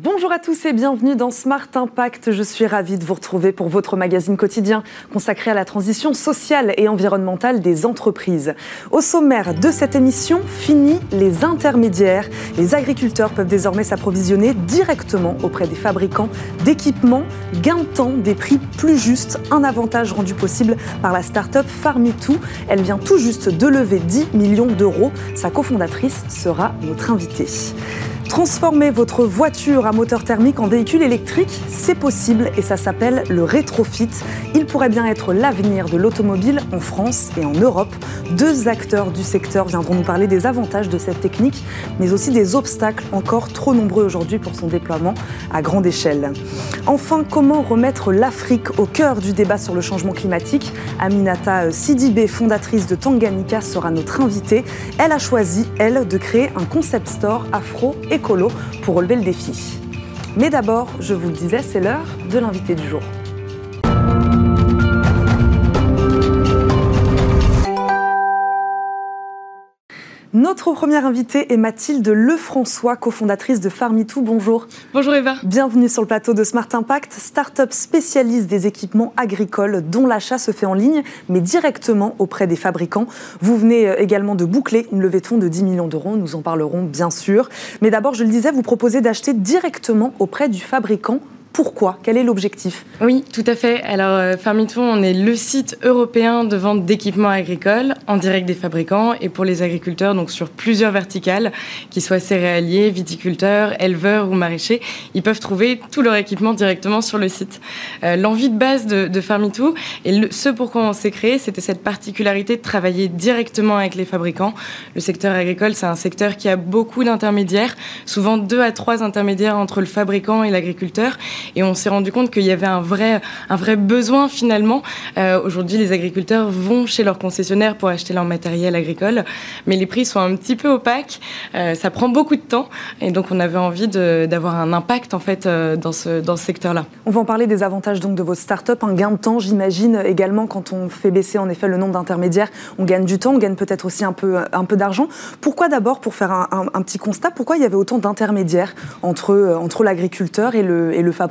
Bonjour à tous et bienvenue dans Smart Impact. Je suis ravie de vous retrouver pour votre magazine quotidien consacré à la transition sociale et environnementale des entreprises. Au sommaire de cette émission, fini les intermédiaires. Les agriculteurs peuvent désormais s'approvisionner directement auprès des fabricants d'équipements, gain de temps, des prix plus justes, un avantage rendu possible par la start-up Farmitoo. Elle vient tout juste de lever 10 millions d'euros. Sa cofondatrice sera notre invitée. Transformer votre voiture à moteur thermique en véhicule électrique, c'est possible et ça s'appelle le rétrofit. Il pourrait bien être l'avenir de l'automobile en France et en Europe. Deux acteurs du secteur viendront nous parler des avantages de cette technique, mais aussi des obstacles encore trop nombreux aujourd'hui pour son déploiement à grande échelle. Enfin, comment remettre l'Afrique au cœur du débat sur le changement climatique? Aminata Sidibé, fondatrice de Tanganyika, sera notre invitée. Elle a choisi, elle, de créer un concept store afro-écolo pour relever le défi. Mais d'abord, je vous le disais, c'est l'heure de l'invité du jour. Notre première invitée est Mathilde Lefrançois, cofondatrice de Farmitoo. Bonjour. Bonjour Eva. Bienvenue sur le plateau de Smart Impact, start-up spécialiste des équipements agricoles dont l'achat se fait en ligne, mais directement auprès des fabricants. Vous venez également de boucler une levée de fonds de 10 millions d'euros, nous en parlerons bien sûr. Mais d'abord, je le disais, vous proposez d'acheter directement auprès du fabricant. Pourquoi? Quel est l'objectif? Oui, tout à fait. Alors, Farmitoo, on est le site européen de vente d'équipements agricoles en direct des fabricants et pour les agriculteurs, donc sur plusieurs verticales, qu'ils soient céréaliers, viticulteurs, éleveurs ou maraîchers, ils peuvent trouver tout leur équipement directement sur le site. L'envie de base de Farmitoo et ce pourquoi on s'est créé, c'était cette particularité de travailler directement avec les fabricants. Le secteur agricole, c'est un secteur qui a beaucoup d'intermédiaires, souvent 2 à 3 intermédiaires entre le fabricant et l'agriculteur. Et on s'est rendu compte qu'il y avait un vrai besoin finalement. Aujourd'hui, les agriculteurs vont chez leurs concessionnaires pour acheter leur matériel agricole, mais les prix sont un petit peu opaques. Ça prend beaucoup de temps, et donc on avait envie d'avoir un impact en fait dans ce secteur-là. On va en parler des avantages donc de votre start-up, un gain de temps, j'imagine également quand on fait baisser en effet le nombre d'intermédiaires, on gagne du temps, on gagne peut-être aussi un peu d'argent. Pourquoi d'abord, pour faire un petit constat, pourquoi il y avait autant d'intermédiaires entre l'agriculteur et le fabricant?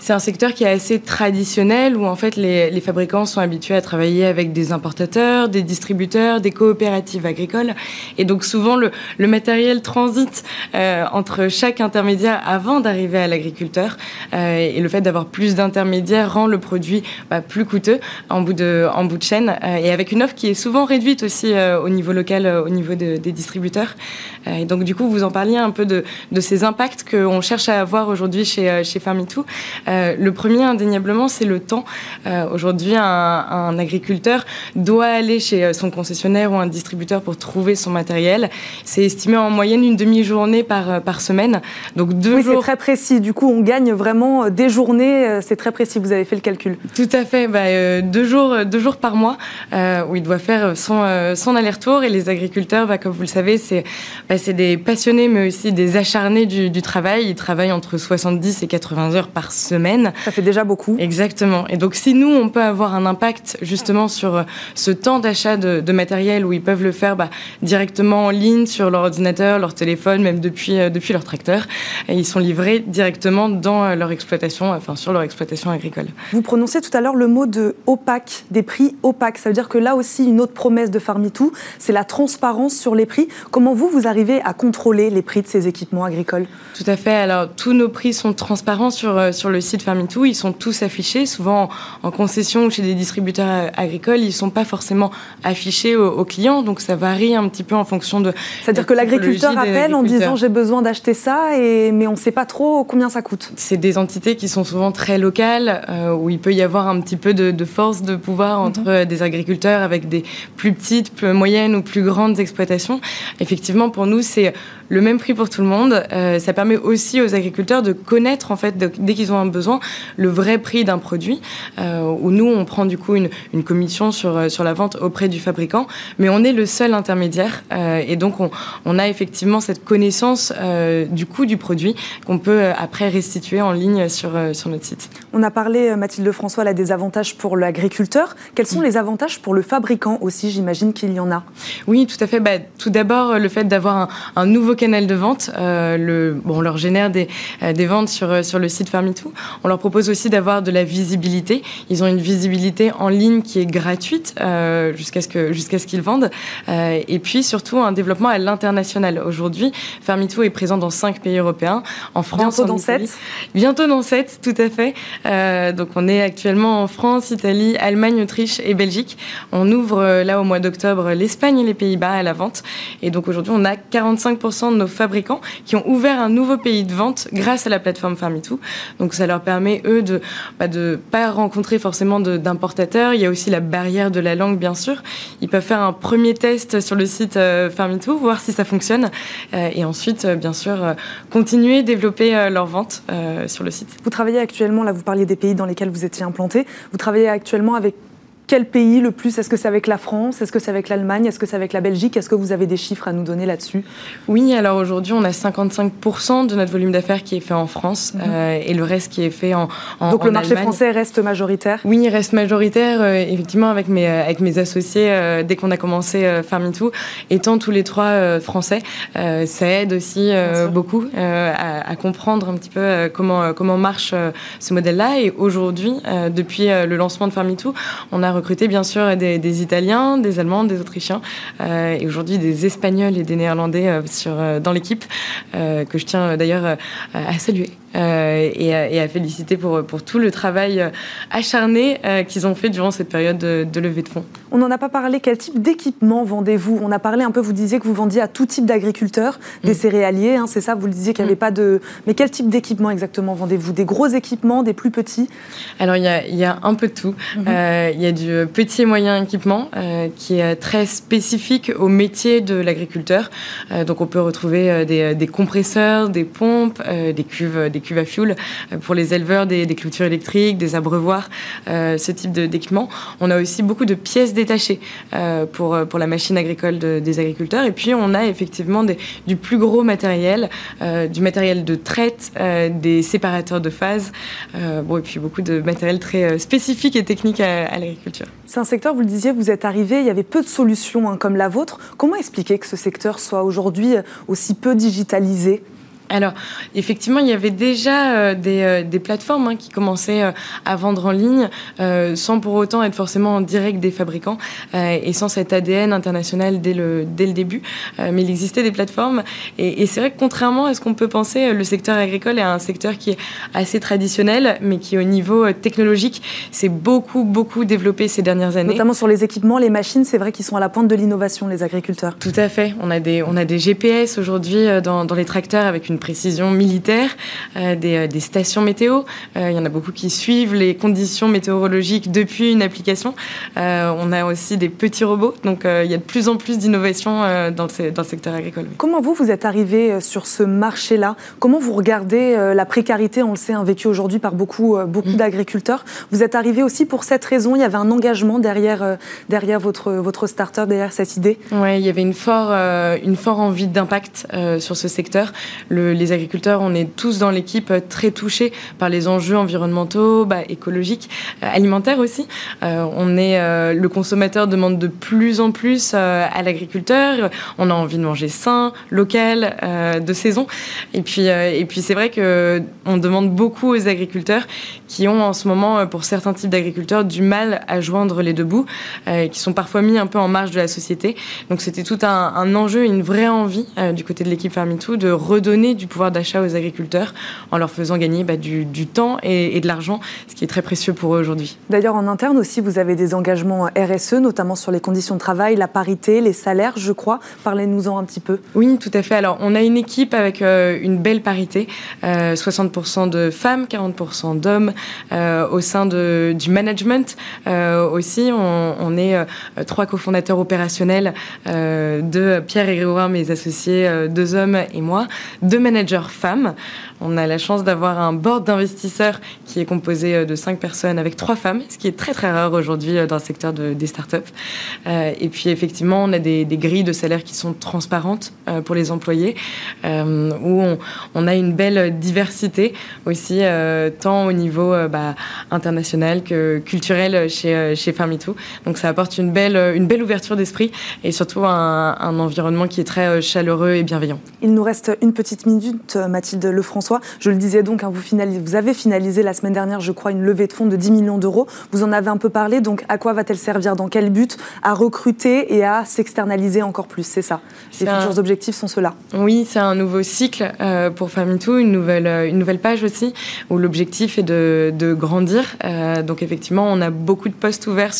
C'est un secteur qui est assez traditionnel où en fait les fabricants sont habitués à travailler avec des importateurs, des distributeurs, des coopératives agricoles et donc souvent le matériel transite entre chaque intermédiaire avant d'arriver à l'agriculteur et le fait d'avoir plus d'intermédiaires rend le produit plus coûteux en bout de chaîne et avec une offre qui est souvent réduite aussi au niveau local, au niveau des distributeurs et donc du coup vous en parliez un peu de ces impacts qu'on cherche à avoir aujourd'hui chez Farmitoo. Le premier, indéniablement, c'est le temps. Aujourd'hui, un agriculteur doit aller chez son concessionnaire ou un distributeur pour trouver son matériel. C'est estimé en moyenne une demi-journée par semaine. Donc 2 jours... Oui, c'est très précis. Du coup, on gagne vraiment des journées. C'est très précis. Vous avez fait le calcul. Tout à fait. 2 jours par mois où il doit faire son aller-retour. Et les agriculteurs, comme vous le savez, c'est des passionnés, mais aussi des acharnés du travail. Ils travaillent entre 70 et 80 heures par semaine. Ça fait déjà beaucoup. Exactement. Et donc, si nous, on peut avoir un impact justement sur ce temps d'achat de matériel où ils peuvent le faire directement en ligne sur leur ordinateur, leur téléphone, même depuis leur tracteur, et ils sont livrés directement dans leur exploitation, sur leur exploitation agricole. Vous prononcez tout à l'heure le mot de opaque, des prix opaques. Ça veut dire que là aussi, une autre promesse de Farmitoo, c'est la transparence sur les prix. Comment vous arrivez à contrôler les prix de ces équipements agricoles? Tout à fait. Alors, tous nos prix sont transparents sur le site Farmitoo, ils sont tous affichés, souvent en concession ou chez des distributeurs agricoles, ils ne sont pas forcément affichés aux clients, donc ça varie un petit peu en fonction de... C'est-à-dire que l'agriculteur appelle en disant j'ai besoin d'acheter ça, mais on ne sait pas trop combien ça coûte. C'est des entités qui sont souvent très locales, où il peut y avoir un petit peu de force de pouvoir entre des agriculteurs avec des plus petites, plus moyennes ou plus grandes exploitations. Effectivement, pour nous, c'est le même prix pour tout le monde. Ça permet aussi aux agriculteurs de connaître en fait, dès qu'ils ont un besoin, le vrai prix d'un produit, où nous, on prend du coup une commission sur la vente auprès du fabricant, mais on est le seul intermédiaire, et donc on a effectivement cette connaissance du coût du produit qu'on peut après restituer en ligne sur notre site. On a parlé, Mathilde Lefrançois, là, des avantages pour l'agriculteur. Quels sont les avantages pour le fabricant aussi? J'imagine qu'il y en a. Oui, tout à fait. Tout d'abord, le fait d'avoir un nouveau canal de vente. On leur génère des ventes sur le site Farmitoo. On leur propose aussi d'avoir de la visibilité. Ils ont une visibilité en ligne qui est gratuite jusqu'à ce qu'ils vendent. Et puis, surtout, un développement à l'international. Aujourd'hui, Farmitoo est présent dans 5 pays européens. En France, bientôt dans 7. Bientôt dans 7, tout à fait. Donc, on est actuellement en France, Italie, Allemagne, Autriche et Belgique. On ouvre, là, au mois d'octobre, l'Espagne et les Pays-Bas à la vente. Et donc, aujourd'hui, on a 45% de nos fabricants qui ont ouvert un nouveau pays de vente grâce à la plateforme Farmitoo. Donc, ça leur permet, eux, de ne pas rencontrer forcément d'importateurs. Il y a aussi la barrière de la langue, bien sûr. Ils peuvent faire un premier test sur le site Farmitoo, voir si ça fonctionne. Et ensuite, bien sûr, continuer à développer leurs ventes sur le site. Vous travaillez actuellement, là, vous parliez des pays dans lesquels vous étiez implanté. Vous travaillez actuellement avec quel pays le plus? Est-ce que c'est avec la France? Est-ce que c'est avec l'Allemagne? Est-ce que c'est avec la Belgique? Est-ce que vous avez des chiffres à nous donner là-dessus? Oui, alors aujourd'hui, on a 55% de notre volume d'affaires qui est fait en France et le reste qui est fait en Donc en le marché Allemagne. Français reste majoritaire? Oui, il reste majoritaire. Effectivement, avec mes associés, dès qu'on a commencé Farmitoo, étant tous les trois français, ça aide aussi beaucoup à comprendre un petit peu comment marche ce modèle-là. Et aujourd'hui, depuis le lancement de Farmitoo, on a recruter bien sûr des Italiens, des Allemands, des Autrichiens et aujourd'hui des Espagnols et des Néerlandais dans l'équipe que je tiens d'ailleurs à saluer et à féliciter pour tout le travail acharné qu'ils ont fait durant cette période de levée de fonds. On n'en a pas parlé, quel type d'équipement vendez-vous? On a parlé un peu, vous disiez que vous vendiez à tout type d'agriculteurs, des céréaliers, hein, c'est ça, vous le disiez qu'il n'y avait pas de... Mais quel type d'équipement exactement vendez-vous? Des gros équipements, des plus petits? Alors il y a un peu de tout. Il y a du petit et moyen équipement qui est très spécifique au métier de l'agriculteur. Donc on peut retrouver des compresseurs, des pompes, des cuves à fioul pour les éleveurs, des clôtures électriques, des abreuvoirs, ce type d'équipement. On a aussi beaucoup de pièces détachées pour la machine agricole des agriculteurs. Et puis on a effectivement du plus gros matériel, du matériel de traite, des séparateurs de phase, et puis beaucoup de matériel très spécifique et technique à l'agriculture. C'est un secteur, vous le disiez, vous êtes arrivé, il y avait peu de solutions comme la vôtre. Comment expliquer que ce secteur soit aujourd'hui aussi peu digitalisé ? Alors, effectivement, il y avait déjà des plateformes qui commençaient à vendre en ligne sans pour autant être forcément en direct des fabricants et sans cet ADN international dès le début. Mais il existait des plateformes et c'est vrai que contrairement à ce qu'on peut penser, le secteur agricole est un secteur qui est assez traditionnel mais qui, au niveau technologique, s'est beaucoup développé ces dernières années. Notamment sur les équipements, les machines, c'est vrai qu'ils sont à la pointe de l'innovation, les agriculteurs. Tout à fait. On a des GPS aujourd'hui dans les tracteurs avec une précision militaire, des stations météo. Il y en a beaucoup qui suivent les conditions météorologiques depuis une application. On a aussi des petits robots. Donc, il y a de plus en plus d'innovations dans le secteur agricole. Comment vous êtes arrivé sur ce marché-là? Comment vous regardez la précarité, on le sait, vécue aujourd'hui par beaucoup d'agriculteurs? Vous êtes arrivé aussi pour cette raison. Il y avait un engagement derrière votre start-up, derrière cette idée? Oui, il y avait une forte envie d'impact sur ce secteur. Les agriculteurs, on est tous dans l'équipe très touchés par les enjeux environnementaux, écologiques, alimentaires aussi. Le consommateur demande de plus en plus à l'agriculteur. On a envie de manger sain, local, de saison. Et puis c'est vrai qu'on demande beaucoup aux agriculteurs qui ont en ce moment, pour certains types d'agriculteurs, du mal à joindre les deux bouts, qui sont parfois mis un peu en marge de la société. Donc c'était tout un enjeu, une vraie envie du côté de l'équipe Farmitoo de redonner du pouvoir d'achat aux agriculteurs en leur faisant gagner du temps et de l'argent, ce qui est très précieux pour eux aujourd'hui. D'ailleurs, en interne aussi, vous avez des engagements RSE, notamment sur les conditions de travail, la parité, les salaires, je crois. Parlez-nous-en un petit peu. Oui, tout à fait. Alors, on a une équipe avec une belle parité, 60% de femmes, 40% d'hommes, au sein du management aussi. On est trois cofondateurs opérationnels, de Pierre et Grégoire, mes associés, deux hommes et moi. Deux managers femmes. On a la chance d'avoir un board d'investisseurs qui est composé de 5 personnes avec 3 femmes, ce qui est très très rare aujourd'hui dans le secteur des startups. Et puis effectivement, on a des grilles de salaire qui sont transparentes pour les employés, où on a une belle diversité aussi, tant au niveau international que culturel chez Farmitoo. Donc ça apporte une belle ouverture d'esprit et surtout un environnement qui est très chaleureux et bienveillant. Il nous reste une petite minute, Mathilde Lefrançois. Je le disais donc, vous avez finalisé la semaine dernière, je crois, une levée de fonds de 10 millions d'euros. Vous en avez un peu parlé, donc à quoi va-t-elle servir ? Dans quel but ? À recruter et à s'externaliser encore plus, c'est ça ? Futurs objectifs sont ceux-là. Oui, c'est un nouveau cycle pour Farmitoo, une nouvelle page aussi, où l'objectif est de grandir. Donc effectivement, on a beaucoup de postes ouverts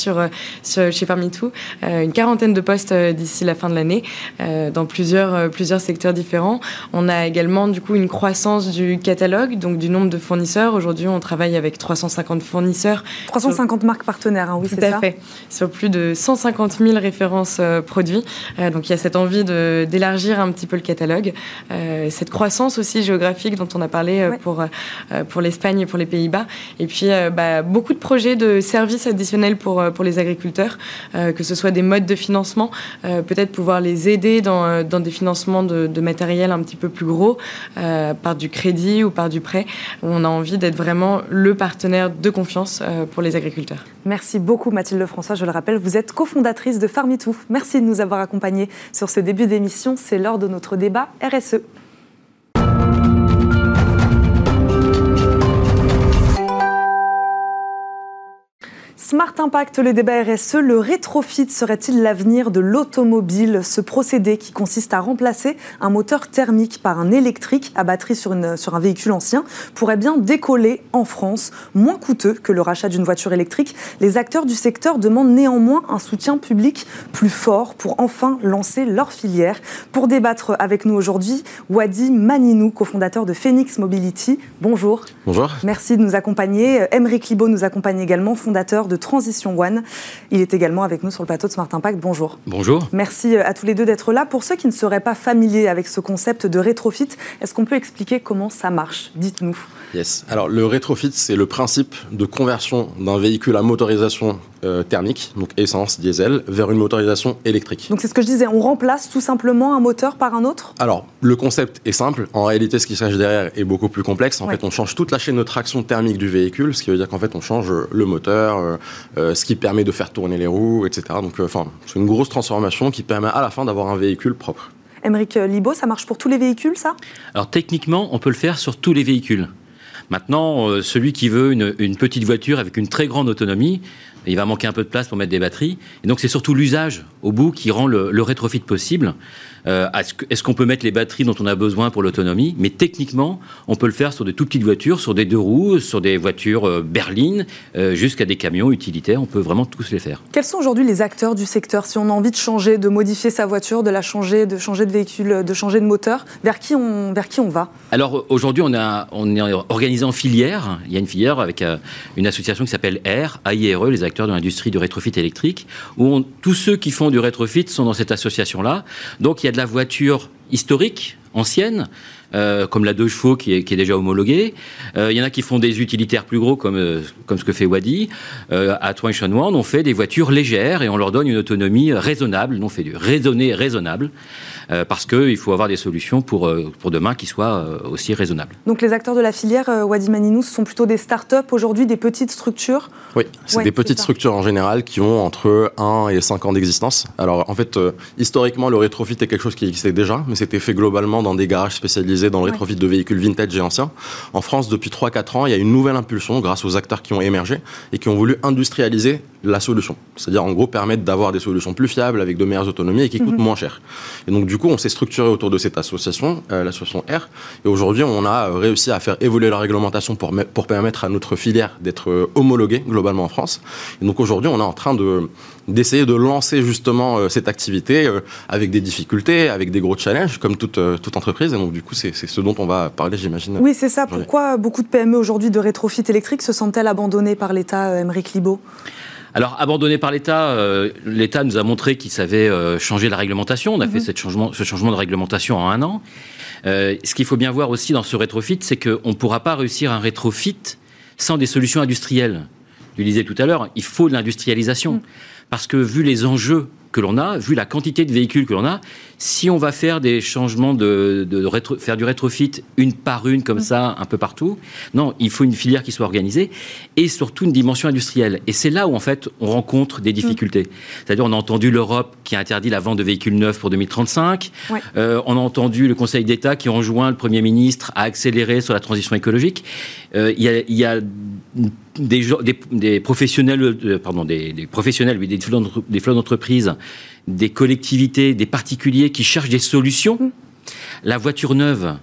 chez Farmitoo, une quarantaine de postes d'ici la fin de l'année, dans plusieurs secteurs différents. On a également du coup une croissance du catalogue, donc du nombre de fournisseurs. Aujourd'hui, on travaille avec 350 fournisseurs. 350 marques partenaires, hein, oui, c'est ça. Tout à fait. Sur plus de 150 000 références produits. Donc il y a cette envie d'élargir un petit peu le catalogue. Cette croissance aussi géographique dont on a parlé pour l'Espagne et pour les Pays-Bas. Et puis beaucoup de projets de services additionnels pour les agriculteurs, que ce soit des modes de financement, peut-être pouvoir les aider dans des financements de matériel un petit peu plus gros, par du crédit ou par du prêt. On a envie d'être vraiment le partenaire de confiance pour les agriculteurs. Merci beaucoup Mathilde Lefrançois. Je le rappelle, vous êtes cofondatrice de Farmitoo. Merci de nous avoir accompagnés sur ce début d'émission. C'est l'heure de notre débat RSE. Smart Impact, le débat RSE, le rétrofit serait-il l'avenir de l'automobile ? Ce procédé qui consiste à remplacer un moteur thermique par un électrique à batterie sur un véhicule ancien pourrait bien décoller en France. Moins coûteux que le rachat d'une voiture électrique, les acteurs du secteur demandent néanmoins un soutien public plus fort pour enfin lancer leur filière. Pour débattre avec nous aujourd'hui, Wadi Maninou, cofondateur de Phoenix Mobility. Bonjour. Bonjour. Merci de nous accompagner. Émeric Libaud nous accompagne également, fondateur de Transition One. Il est également avec nous sur le plateau de Smart Impact. Bonjour. Bonjour. Merci à tous les deux d'être là. Pour ceux qui ne seraient pas familiers avec ce concept de rétrofit, est-ce qu'on peut expliquer comment ça marche ? Dites-nous. Yes. Alors, le rétrofit, c'est le principe de conversion d'un véhicule à motorisation thermique, donc essence, diesel, vers une motorisation électrique. Donc, c'est ce que je disais, on remplace tout simplement un moteur par un autre ? Alors, le concept est simple. En réalité, ce qui se cache derrière est beaucoup plus complexe. En fait, on change toute la chaîne de traction thermique du véhicule, ce qui veut dire qu'en fait, on change le moteur, ce qui permet de faire tourner les roues, etc. Donc, c'est une grosse transformation qui permet à la fin d'avoir un véhicule propre. Émeric Libaud, ça marche pour tous les véhicules, ça ? Alors, techniquement, on peut le faire sur tous les véhicules. Maintenant, celui qui veut une petite voiture avec une très grande autonomie, il va manquer un peu de place pour mettre des batteries. Et donc, c'est surtout l'usage au bout qui rend le rétrofit possible. Est-ce qu'on peut mettre les batteries dont on a besoin pour l'autonomie ? Mais techniquement, on peut le faire sur des toutes petites voitures, sur des deux roues, sur des voitures berlines, jusqu'à des camions utilitaires. On peut vraiment tous les faire. Quels sont aujourd'hui les acteurs du secteur ? Si on a envie de changer, de modifier sa voiture, de la changer, de changer de véhicule, de changer de moteur, vers qui on va ? Alors, aujourd'hui, on est organisé en filière. Il y a une filière avec une association qui s'appelle AIRE, les acteurs de l'industrie du rétrofit électrique, où tous ceux qui font du rétrofit sont dans cette association-là. Donc, il y a de la voiture historique, ancienne, comme la 2 chevaux qui est déjà homologuée. Il y en a qui font des utilitaires plus gros, comme ce que fait Wadi. À Transition One, on fait des voitures légères et on leur donne une autonomie raisonnable. On fait du raisonnable, parce qu'il faut avoir des solutions pour demain qui soient aussi raisonnables. Donc les acteurs de la filière, Wadi Maninou, ce sont plutôt des start-up aujourd'hui, des petites structures ? Oui, c'est des petites structures en général qui ont entre 1 et 5 ans d'existence. Alors en fait, historiquement, le rétrofit est quelque chose qui existait déjà, mais c'était fait globalement dans des garages spécialisés dans le rétrofit de véhicules vintage et anciens. En France, depuis 3-4 ans, il y a une nouvelle impulsion grâce aux acteurs qui ont émergé et qui ont voulu industrialiser la solution. C'est-à-dire, en gros, permettre d'avoir des solutions plus fiables, avec de meilleures autonomies et qui coûtent moins cher. Et donc, du coup, on s'est structuré autour de cette association, l'association REIRE. Et aujourd'hui, on a réussi à faire évoluer la réglementation pour permettre à notre filière d'être homologuée globalement en France. Et donc, aujourd'hui, on est en train d'essayer de lancer justement cette activité avec des difficultés, avec des gros challenges, comme toute entreprise. Et donc, du coup, c'est ce dont on va parler, j'imagine. Oui, c'est ça. Pourquoi beaucoup de PME aujourd'hui de rétrofit électrique se sentent-elles abandonnées par l'État, Émeric Libaud ? Alors, abandonné par l'État, l'État nous a montré qu'il savait changer la réglementation. On a fait ce changement de réglementation en un an. Ce qu'il faut bien voir aussi dans ce rétrofit, c'est qu'on ne pourra pas réussir un rétrofit sans des solutions industrielles. Je le disais tout à l'heure, il faut de l'industrialisation. Mmh. Parce que vu les enjeux que l'on a, vu la quantité de véhicules que l'on a, si on va faire des changements, faire du rétrofit une par une, comme ça, un peu partout, non, il faut une filière qui soit organisée et surtout une dimension industrielle. Et c'est là où, en fait, on rencontre des difficultés. C'est-à-dire, on a entendu l'Europe qui a interdit la vente de véhicules neufs pour 2035. Ouais. On a entendu le Conseil d'État qui enjoint le Premier ministre à accélérer sur la transition écologique. Il y a des flottes d'entreprises, des collectivités, des particuliers qui cherchent des solutions. La voiture neuve,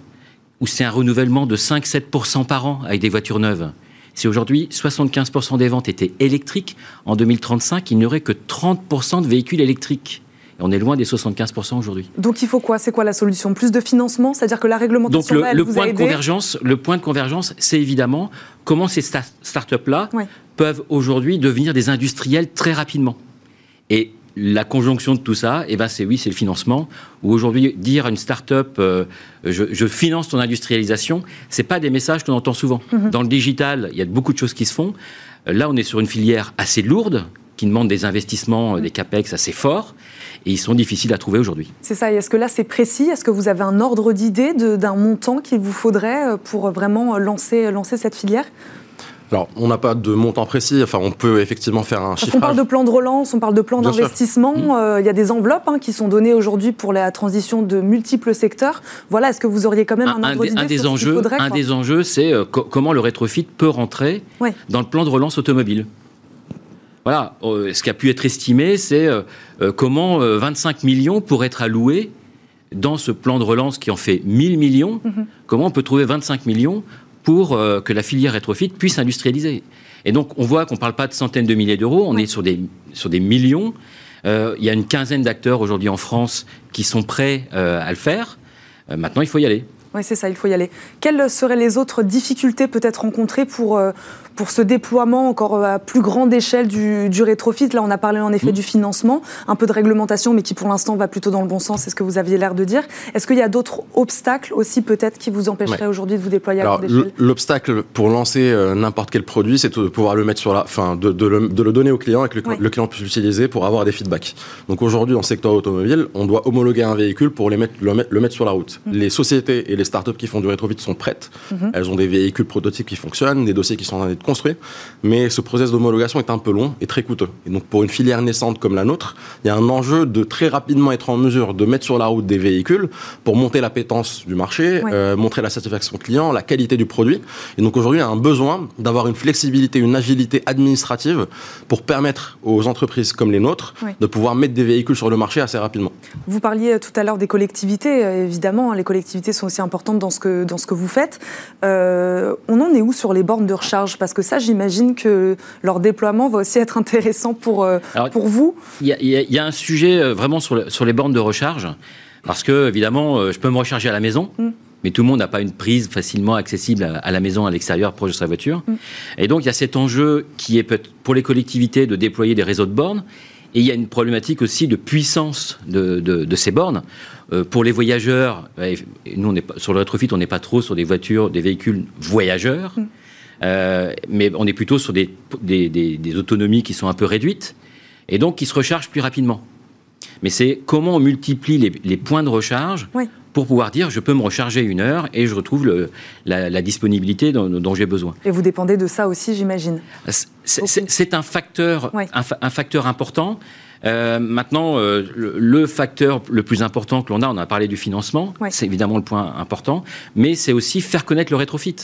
où c'est un renouvellement de 5-7% par an avec des voitures neuves. Si aujourd'hui 75% des ventes étaient électriques, en 2035, il n'y aurait que 30% de véhicules électriques. Et on est loin des 75% aujourd'hui. Donc il faut quoi ? C'est quoi la solution ? Plus de financement ? C'est-à-dire que la réglementation, donc le point de convergence, c'est évidemment comment ces start-up-là peuvent aujourd'hui devenir des industriels très rapidement. Et la conjonction de tout ça, eh ben c'est le financement. Où aujourd'hui, dire à une start-up je finance ton industrialisation, c'est pas des messages qu'on entend souvent. Dans le digital, il y a beaucoup de choses qui se font. Là, on est sur une filière assez lourde, qui demande des investissements, des capex assez forts, et ils sont difficiles à trouver aujourd'hui. C'est ça, et est-ce que là c'est précis ? Est-ce que vous avez un ordre d'idée d'un montant qu'il vous faudrait pour vraiment lancer cette filière ? Alors, on n'a pas de montant précis, enfin, on peut effectivement faire un chiffrage. On parle de plan de relance, on parle de plan d'investissement, il y a des enveloppes qui sont données aujourd'hui pour la transition de multiples secteurs. Voilà, est-ce que vous auriez quand même un ordre d'idée sur ce qu'il faudrait ? Un des enjeux, c'est comment le rétrofit peut rentrer dans le plan de relance automobile. Voilà, ce qui a pu être estimé, c'est comment 25 millions pourraient être alloués dans ce plan de relance qui en fait 1000 millions. Comment on peut trouver 25 millions pour que la filière rétrofit puisse industrialiser. Et donc, on voit qu'on ne parle pas de centaines de milliers d'euros, on est sur des millions. Il y a une quinzaine d'acteurs aujourd'hui en France qui sont prêts à le faire. Maintenant, il faut y aller. Oui, c'est ça, il faut y aller. Quelles seraient les autres difficultés peut-être rencontrées pour ce déploiement encore à plus grande échelle du rétrofit ? Là, on a parlé en effet du financement, un peu de réglementation, mais qui pour l'instant va plutôt dans le bon sens, c'est ce que vous aviez l'air de dire. Est-ce qu'il y a d'autres obstacles aussi peut-être qui vous empêcheraient aujourd'hui de vous déployer à grande échelle ? L'obstacle pour lancer n'importe quel produit, c'est de pouvoir le mettre sur la... Enfin, de le donner au client et que le client puisse l'utiliser pour avoir des feedbacks. Donc aujourd'hui, dans le secteur automobile, on doit homologuer un véhicule pour le mettre sur la route. Les sociétés et les startups qui font du rétrofit sont prêtes. Elles ont des véhicules prototypes qui fonctionnent, des dossiers qui sont en train d'être construits. Mais ce process d'homologation est un peu long et très coûteux. Et donc, pour une filière naissante comme la nôtre, il y a un enjeu de très rapidement être en mesure de mettre sur la route des véhicules pour monter l'appétence du marché, montrer la satisfaction client, la qualité du produit. Et donc, aujourd'hui, il y a un besoin d'avoir une flexibilité, une agilité administrative pour permettre aux entreprises comme les nôtres de pouvoir mettre des véhicules sur le marché assez rapidement. Vous parliez tout à l'heure des collectivités. Évidemment, les collectivités sont aussi importante dans ce que vous faites. On en est où sur les bornes de recharge ? Parce que ça, j'imagine que leur déploiement va aussi être intéressant pour vous. Il y a un sujet vraiment sur les bornes de recharge, parce que, évidemment, je peux me recharger à la maison, mais tout le monde n'a pas une prise facilement accessible à la maison, à l'extérieur, proche de sa voiture. Et donc, il y a cet enjeu qui est pour les collectivités de déployer des réseaux de bornes. Et il y a une problématique aussi de puissance de ces bornes. Pour les voyageurs, nous, sur le rétrofit, on n'est pas trop sur des voitures, des véhicules voyageurs, mais on est plutôt sur des autonomies qui sont un peu réduites, et donc qui se rechargent plus rapidement. Mais c'est comment on multiplie les points de recharge pour pouvoir dire, je peux me recharger une heure et je retrouve la disponibilité dont j'ai besoin. Et vous dépendez de ça aussi, j'imagine. C'est un facteur important. Maintenant, le facteur le plus important que l'on a, on a parlé du financement, c'est évidemment le point important, mais c'est aussi faire connaître le rétrofit.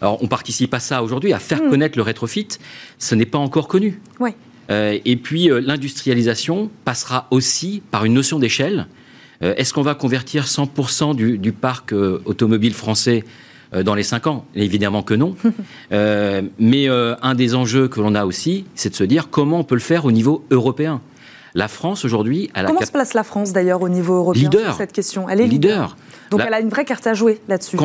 Alors, on participe à ça aujourd'hui, à faire connaître le rétrofit, ce n'est pas encore connu. Et puis, l'industrialisation passera aussi par une notion d'échelle. Est-ce qu'on va convertir 100% du parc automobile français dans les 5 ans ? Évidemment que non. Mais un des enjeux que l'on a aussi, c'est de se dire comment on peut le faire au niveau européen. La France, aujourd'hui... Comment se place la France, d'ailleurs, au niveau européen sur cette question ? Elle est leader. Donc, elle a une vraie carte à jouer là-dessus.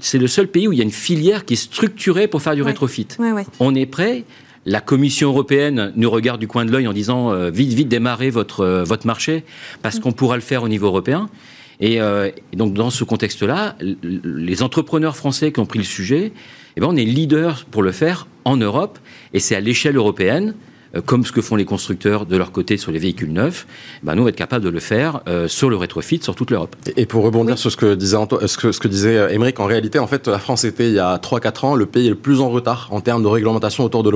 C'est le seul pays où il y a une filière qui est structurée pour faire du rétrofit. On est prêt. La Commission européenne nous regarde du coin de l'œil en disant vite, vite démarrez votre marché parce qu'on pourra le faire au niveau européen. Et donc dans ce contexte-là, les entrepreneurs français qui ont pris le sujet, eh ben on est leader pour le faire en Europe et c'est à l'échelle européenne, comme ce que font les constructeurs de leur côté sur les véhicules neufs, ben nous on va être capable de le faire sur le rétrofit sur toute l'Europe. Et pour rebondir sur ce que disait Émeric, en réalité, en fait, la France était il y a 3-4 ans le pays le plus en retard en termes de réglementation autour de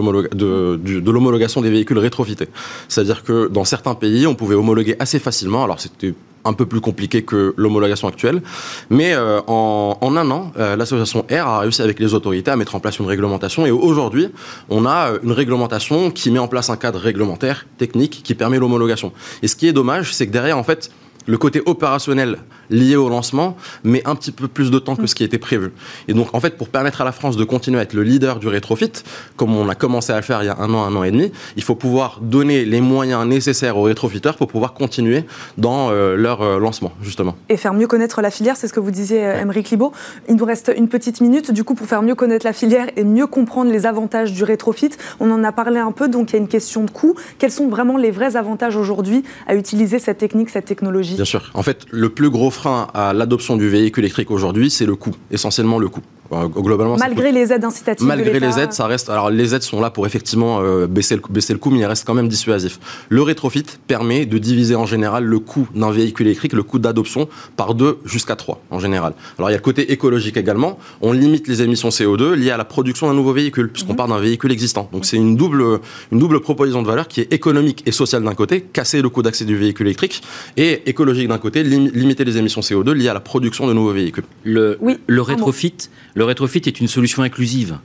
l'homologation des véhicules rétrofités. C'est-à-dire que dans certains pays, on pouvait homologuer assez facilement, alors c'était un peu plus compliqué que l'homologation actuelle. Mais en un an, l'association REIRE a réussi avec les autorités à mettre en place une réglementation. Et aujourd'hui, on a une réglementation qui met en place un cadre réglementaire, technique, qui permet l'homologation. Et ce qui est dommage, c'est que derrière, en fait, le côté opérationnel lié au lancement met un petit peu plus de temps que ce qui était prévu. Et donc, en fait, pour permettre à la France de continuer à être le leader du rétrofit, comme on a commencé à le faire il y a un an et demi, il faut pouvoir donner les moyens nécessaires aux rétrofiteurs pour pouvoir continuer dans leur lancement, justement. Et faire mieux connaître la filière, c'est ce que vous disiez, Émeric Libaud. Il nous reste une petite minute, du coup, pour faire mieux connaître la filière et mieux comprendre les avantages du rétrofit. On en a parlé un peu, donc il y a une question de coût. Quels sont vraiment les vrais avantages aujourd'hui à utiliser cette technique, cette technologie ? Bien sûr. En fait, le plus gros frein à l'adoption du véhicule électrique aujourd'hui, c'est le coût, essentiellement le coût. Globalement, malgré les aides incitatives, malgré les aides, ça reste. Alors, les aides sont là pour effectivement baisser le coût, mais il reste quand même dissuasif. Le rétrofit permet de diviser en général le coût d'un véhicule électrique, le coût d'adoption, par 2 jusqu'à 3 en général. Alors, il y a le côté écologique également. On limite les émissions CO2 liées à la production d'un nouveau véhicule, puisqu'on part d'un véhicule existant. Donc, c'est une double proposition de valeur qui est économique et sociale d'un côté, casser le coût d'accès du véhicule électrique, et écologique d'un côté, limiter les émissions CO2 liées à la production de nouveaux véhicules. Le rétrofit est une solution inclusive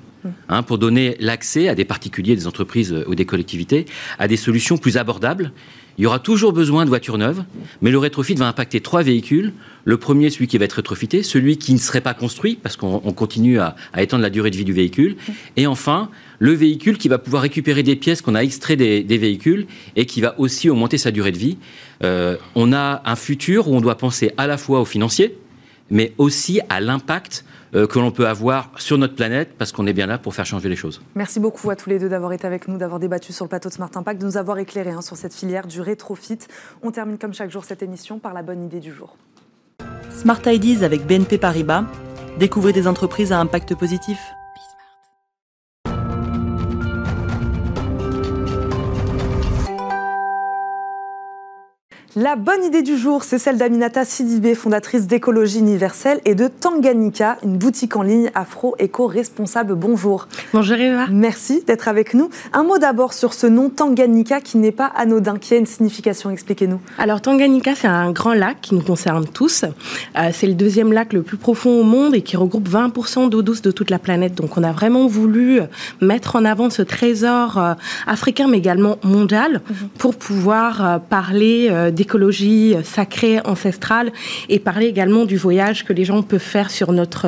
pour donner l'accès à des particuliers, des entreprises ou des collectivités à des solutions plus abordables. Il y aura toujours besoin de voitures neuves, mais le rétrofit va impacter 3 véhicules. Le premier, celui qui va être rétrofité, celui qui ne serait pas construit, parce qu'on continue à étendre la durée de vie du véhicule. Et enfin, le véhicule qui va pouvoir récupérer des pièces qu'on a extraites des véhicules et qui va aussi augmenter sa durée de vie. On a un futur où on doit penser à la fois aux financiers, mais aussi à l'impact que l'on peut avoir sur notre planète, parce qu'on est bien là pour faire changer les choses. Merci beaucoup à tous les deux d'avoir été avec nous, d'avoir débattu sur le plateau de Smart Impact, de nous avoir éclairés sur cette filière du rétrofit. On termine comme chaque jour cette émission par la bonne idée du jour. Smart Ideas avec BNP Paribas. Découvrez des entreprises à impact positif. La bonne idée du jour, c'est celle d'Aminata Sidibé, fondatrice d'Écologie Universelle, et de Tanganyika, une boutique en ligne afro-éco-responsable. Bonjour. Bonjour Eva. Merci d'être avec nous. Un mot d'abord sur ce nom Tanganyika qui n'est pas anodin, qui a une signification, expliquez-nous. Alors Tanganyika, c'est un grand lac qui nous concerne tous. C'est le 2e lac le plus profond au monde et qui regroupe 20% d'eau douce de toute la planète. Donc on a vraiment voulu mettre en avant ce trésor africain mais également mondial pour pouvoir parler d'écologie sacrée, ancestrale, et parler également du voyage que les gens peuvent faire sur notre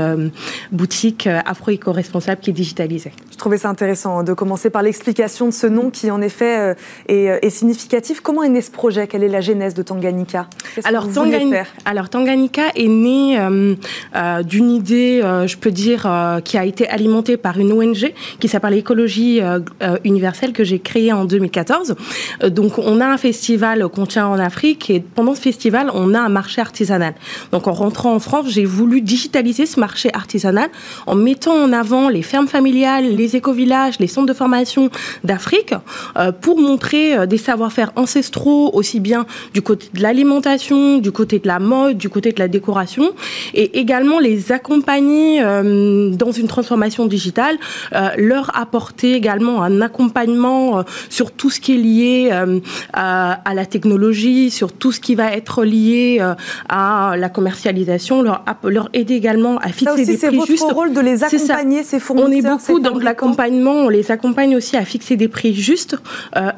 boutique afro-éco-responsable qui est digitalisée. Je trouvais ça intéressant de commencer par l'explication de ce nom qui, en effet, est significatif. Comment est né ce projet ? Quelle est la genèse de Tanganyika ? Alors, Tanganyika est né d'une idée, qui a été alimentée par une ONG qui s'appelle Écologie Universelle, que j'ai créée en 2014. Donc, on a un festival qu'on tient en Afrique, et pendant ce festival, on a un marché artisanal. Donc en rentrant en France, j'ai voulu digitaliser ce marché artisanal en mettant en avant les fermes familiales, les éco-villages, les centres de formation d'Afrique pour montrer des savoir-faire ancestraux, aussi bien du côté de l'alimentation, du côté de la mode, du côté de la décoration, et également les accompagner dans une transformation digitale, leur apporter également un accompagnement sur tout ce qui est lié à la technologie, sur tout ce qui va être lié à la commercialisation, leur aider également à fixer des prix justes. Ça aussi, c'est votre rôle de les accompagner, ces fournisseurs. On est beaucoup dans de l'accompagnement, on les accompagne aussi à fixer des prix justes,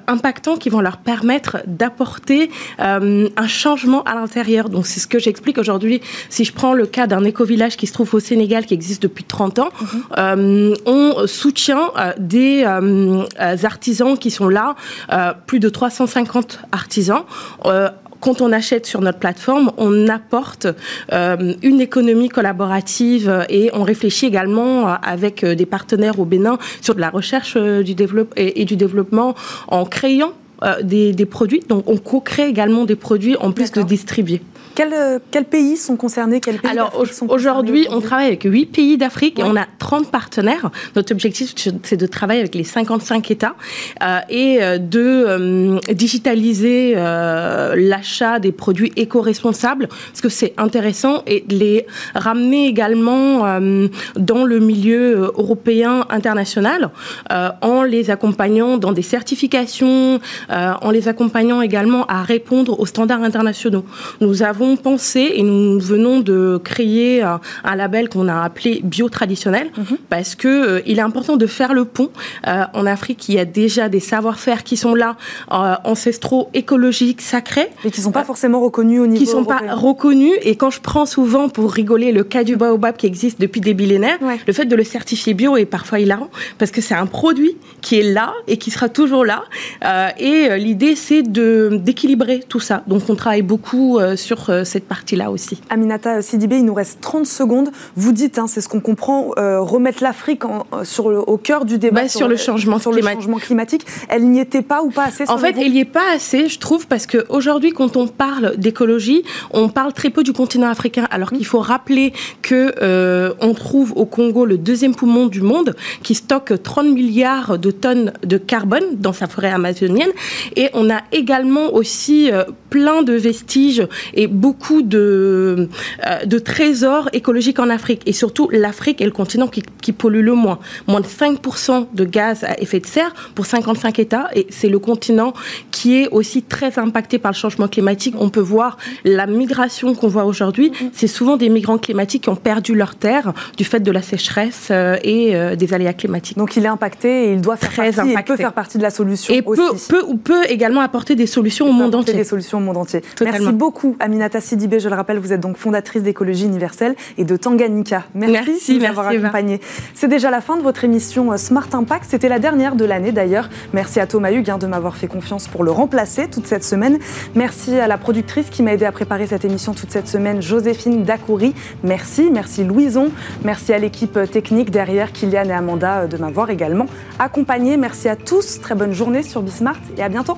impactants, qui vont leur permettre d'apporter un changement à l'intérieur. Donc c'est ce que j'explique aujourd'hui. Si je prends le cas d'un éco-village qui se trouve au Sénégal, qui existe depuis 30 ans, on soutient des artisans qui sont là, plus de 350 artisans, quand on achète sur notre plateforme, on apporte une économie collaborative et on réfléchit également avec des partenaires au Bénin sur de la recherche du développement en créant des produits. Donc on co-crée également des produits en plus de distribuer. Quels pays sont concernés? Alors aujourd'hui, on travaille avec 8 pays d'Afrique et on a 30 partenaires. Notre objectif, c'est de travailler avec les 55 États et de digitaliser l'achat des produits éco-responsables, parce que c'est intéressant, et de les ramener également dans le milieu européen international en les accompagnant dans des certifications, en les accompagnant également à répondre aux standards internationaux. Nous avons pensé, et nous venons de créer un label qu'on a appelé bio-traditionnel, parce que il est important de faire le pont. En Afrique, il y a déjà des savoir-faire qui sont là, ancestraux, écologiques, sacrés. Et qui ne sont pas forcément reconnus au niveau européen. Qui ne sont pas reconnus, et quand je prends souvent, pour rigoler, le cas du baobab qui existe depuis des millénaires, le fait de le certifier bio est parfois hilarant, parce que c'est un produit qui est là et qui sera toujours là. Et l'idée, c'est d'équilibrer tout ça. Donc on travaille beaucoup sur cette partie-là aussi. Aminata Sidibé, il nous reste 30 secondes. Vous dites, c'est ce qu'on comprend, remettre l'Afrique au cœur du débat sur le changement climatique. Elle n'y était pas ou pas assez? En fait, elle n'y est pas assez, je trouve, parce qu'aujourd'hui, quand on parle d'écologie, on parle très peu du continent africain, alors qu'il faut rappeler qu'on trouve au Congo le deuxième poumon du monde, qui stocke 30 milliards de tonnes de carbone dans sa forêt amazonienne, et on a également aussi plein de vestiges et beaucoup de trésors écologiques en Afrique. Et surtout, l'Afrique est le continent qui pollue le moins. Moins de 5% de gaz à effet de serre pour 55 États. Et c'est le continent qui est aussi très impacté par le changement climatique. On peut voir la migration qu'on voit aujourd'hui. C'est souvent des migrants climatiques qui ont perdu leur terre du fait de la sécheresse et des aléas climatiques. Donc il est impacté et il doit peut faire partie de la solution aussi. Et peut également apporter des solutions au monde entier. Totalement. Merci beaucoup, Aminata Sidibé. Je le rappelle, vous êtes donc fondatrice d'Écologie Universelle et de Tanganyika. Merci de nous avoir accompagnés. C'est déjà la fin de votre émission Smart Impact. C'était la dernière de l'année d'ailleurs. Merci à Thomas Hugues de m'avoir fait confiance pour le remplacer toute cette semaine. Merci à la productrice qui m'a aidé à préparer cette émission toute cette semaine, Joséphine Dacoury. Merci Louison. Merci à l'équipe technique derrière, Kylian et Amanda, de m'avoir également accompagnée. Merci à tous. Très bonne journée sur Bsmart et à bientôt.